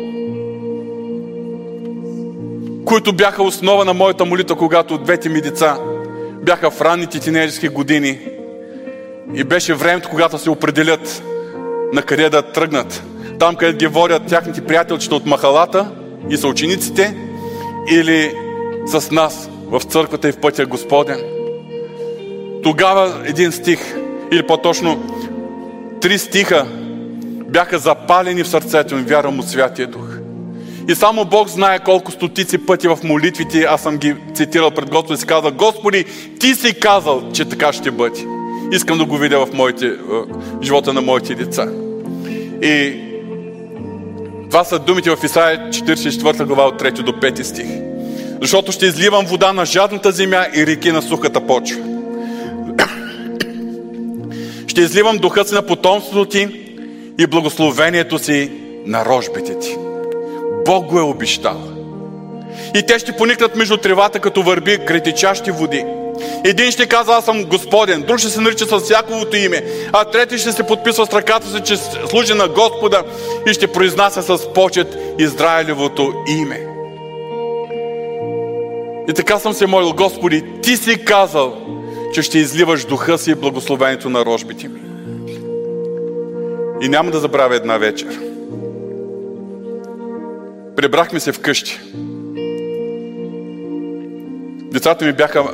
които бяха основа на моята молитва, когато двете ми деца бяха в ранните тинейджерски години и беше времето, когато се определят на къде да тръгнат. Там, където ги водят тяхните приятелчета от махалата и съучениците или с нас в църквата и в пътя Господен. Тогава един стих, или по-точно три стиха бяха запалени в сърцето ми, вярвам от Святия Дух. И само Бог знае колко стотици пъти в молитвите аз съм ги цитирал пред Господа и си казал, Господи, Ти си казал, че така ще бъде. Искам да го видя в, моите, в живота на моите деца. И това са думите в Исаия четиридесет и четвърта глава от трети до пети стих. защото ще изливам вода на жадната земя и реки на сухата почва. Ще изливам духа си на потомството ти и благословението си на рожбите ти. Бог го е обещал. И те ще поникнат между тревата като върби кретичащи води. Един ще казва, аз съм Господен, друг ще се нарича с всяковото име, а трети ще се подписва с ръката си, че служи на Господа и ще произнася с почет Израилевото име. И така съм се молил, Господи, ти си казал, че ще изливаш духа си и благословението на рожбите ми. И няма да забравя една вечер. Прибрахме се вкъщи. Децата ми бяха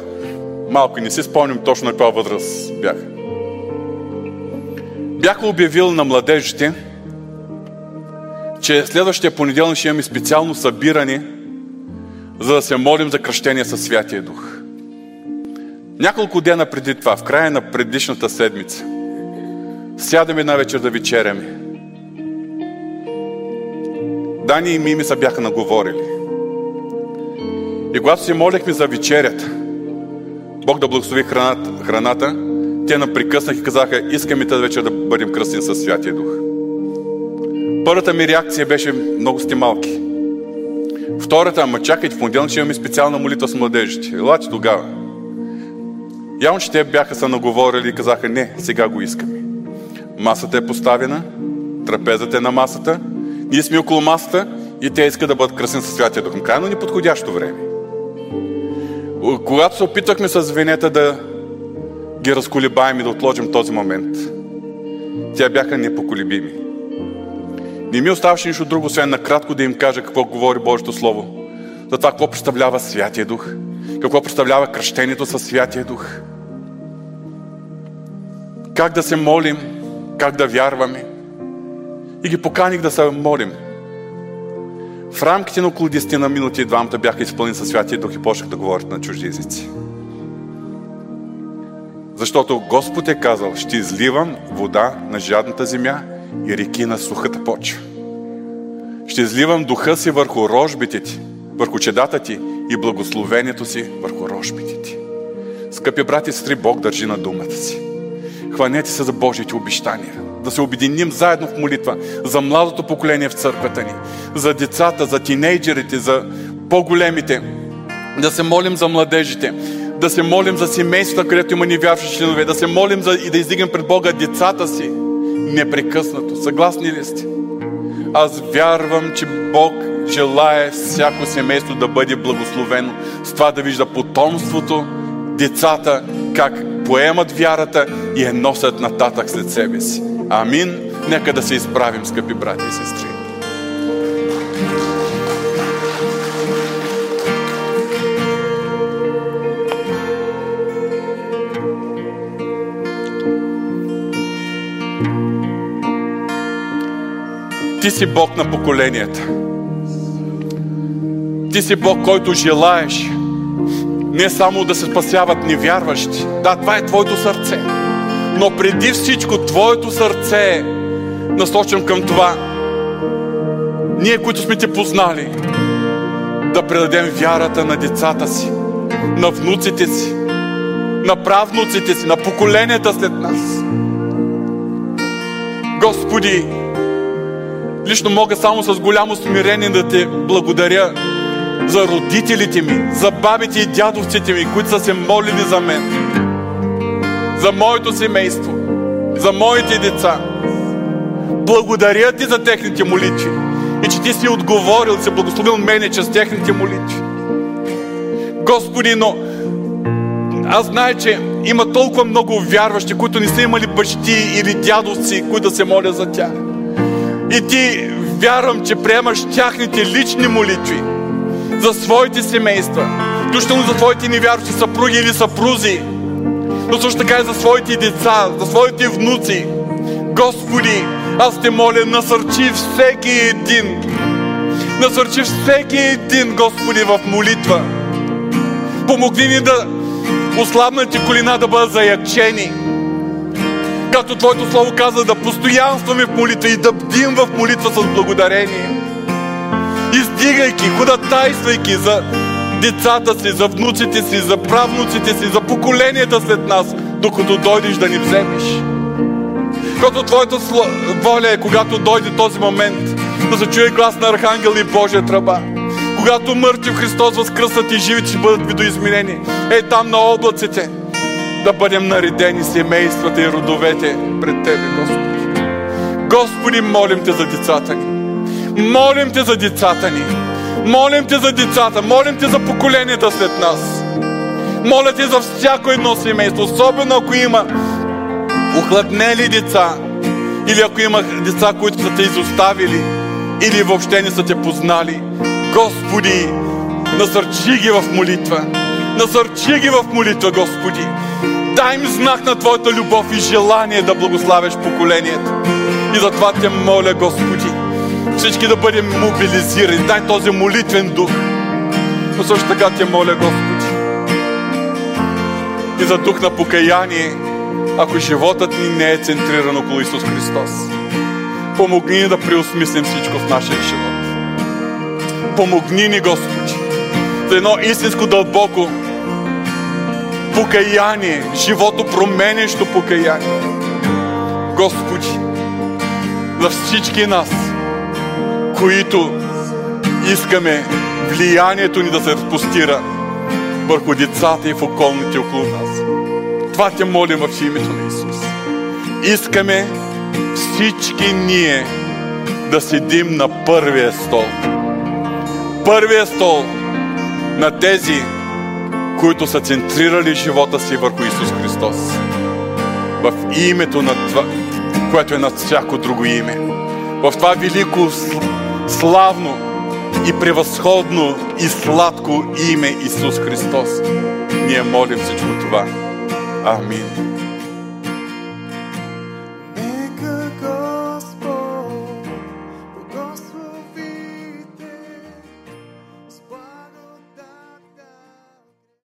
малко и не си спомням точно на каква възраст бяха. Бях обявил на младежите, че следващия понеделник ще имаме специално събиране, за да се молим за кръщение със Святия Дух. Няколко дена преди това, в края на предишната седмица, сядаме една вечер да вечеряме. Дани и Мими са бяха наговорили. И когато се молехме за вечерята, Бог да благослови храната, храната, те напрекъснах и казаха, искаме тази вечер да бъдем кръстени със Святия Дух. Първата ми реакция беше, много сте малки. Втората, ама чакайте, в понеделник ще имаме специална молитва с младежите. Елате тогава. Явно, че те бяха са наговорили и казаха, не, сега го искаме. Масата е поставена, трапезата е на масата, ние сме около масата и те искат да бъдат кръстени със Святия Дух. Крайно неподходящо време. Когато се опитвахме с венета да ги разколебаем и да отложим този момент, тя бяха непоколебими. Не ми оставаше нищо друго, освен накратко да им кажа какво говори Божието Слово. За това, какво представлява Святия Дух. Какво представлява кръщението със Святия Дух. Как да се молим, как да вярваме. И ги поканих да се молим. В рамките на около десет на минути и двамата бяха изпълнени със Святия Дух и почнах да говорят на чужди езици. Защото Господ е казал, ще изливам вода на жадната земя и реки на сухата почва. Ще изливам духа си върху рожбите ти, върху чедата ти и благословението си върху рожбите ти. Скъпи брати и сестри, Бог държи на думата си. Хванете се за Божиите обещания. Да се обединим заедно в молитва за младото поколение в църквата ни, за децата, за тинейджерите, за по-големите, да се молим за младежите, да се молим за семейството, където има невярващи членове, да се молим за, и да издигнем пред Бога децата си непрекъснато. Съгласни ли сте? Аз вярвам, че Бог желае всяко семейство да бъде благословено с това да вижда потомството, децата, как поемат вярата и я носят нататък след себе си. Амин. Нека да се изправим, скъпи брати и сестри. Ти си Бог на поколенията. Ти си Бог, който желаеш не само да се спасяват невярващи. Да, това е твоето сърце. Но преди всичко, твоето сърце е насочено към това. Ние, които сме те познали, да предадем вярата на децата си, на внуците си, на правнуците си, на поколенията след нас. Господи, лично мога само с голямо смирение да те благодаря за родителите ми, за бабите и дядовците ми, които са се молили за мен, за моето семейство, за моите деца. Благодаря ти за техните молитви и че ти си отговорил, си благословил мене чрез техните молитви. Господи, но аз знае, че има толкова много вярващи, които не са имали бащи или дядовци, които да се молят за тях. И ти вярвам, че приемаш тяхните лични молитви за своите семейства, включително за твоите невярващи съпруги или съпрузи, но също така и за своите деца, за своите внуци. Господи, аз те моля, насърчи всеки един, насърчи всеки един, Господи, в молитва. Помогни ни да ослабнати колена да бъдат заячени. Както твоето слово каза, да постоянстваме в молитва и да бдим в молитва с благодарение. Издигайки, ходатайствайки за децата си, за внуците си, за правнуците си, за поколенията след нас, докато дойдеш да ни вземеш. Когато твоята воля е, когато дойде този момент, да се чуе глас на архангел и Божия тръба. Когато мъртви в Христос възкръснат и живите ще бъдат видоизменени. Ей там на облаците да бъдем наредени семействата и родовете пред Тебе, Господи. Господи, молим Те за децата ни. Молим Те за децата ни. Молим Те за децата. Молим Те за поколенията след нас. Моля Те за всяко едно семейство. Особено ако има охладнели деца. Или ако има деца, които са Те изоставили. Или въобще не са Те познали. Господи, насърчи ги в молитва. Насърчи ги в молитва, Господи. Дай им знак на Твоята любов и желание да благославяш поколението. И затова Те моля, Господи, всички да бъдем мобилизирани. Дай този молитвен дух. Но също така Те моля, Господи, и за дух на покаяние, ако животът ни не е центриран около Исус Христос. Помогни ни да преосмислим всичко в нашия живот. Помогни ни, Господи, за едно истинско дълбоко покаяние, живото променещо покаяние. Господи, за всички нас, които искаме влиянието ни да се разпростира върху децата и в околните около нас. Това Те молим в името на Исус. Искаме всички ние да седим на първия стол. Първия стол на тези, които са центрирали живота си върху Исус Христос. В името на това, което е над всяко друго име. В това велико, славно и превъзходно и сладко име Исус Христос. Ние молим всичко това. Амин.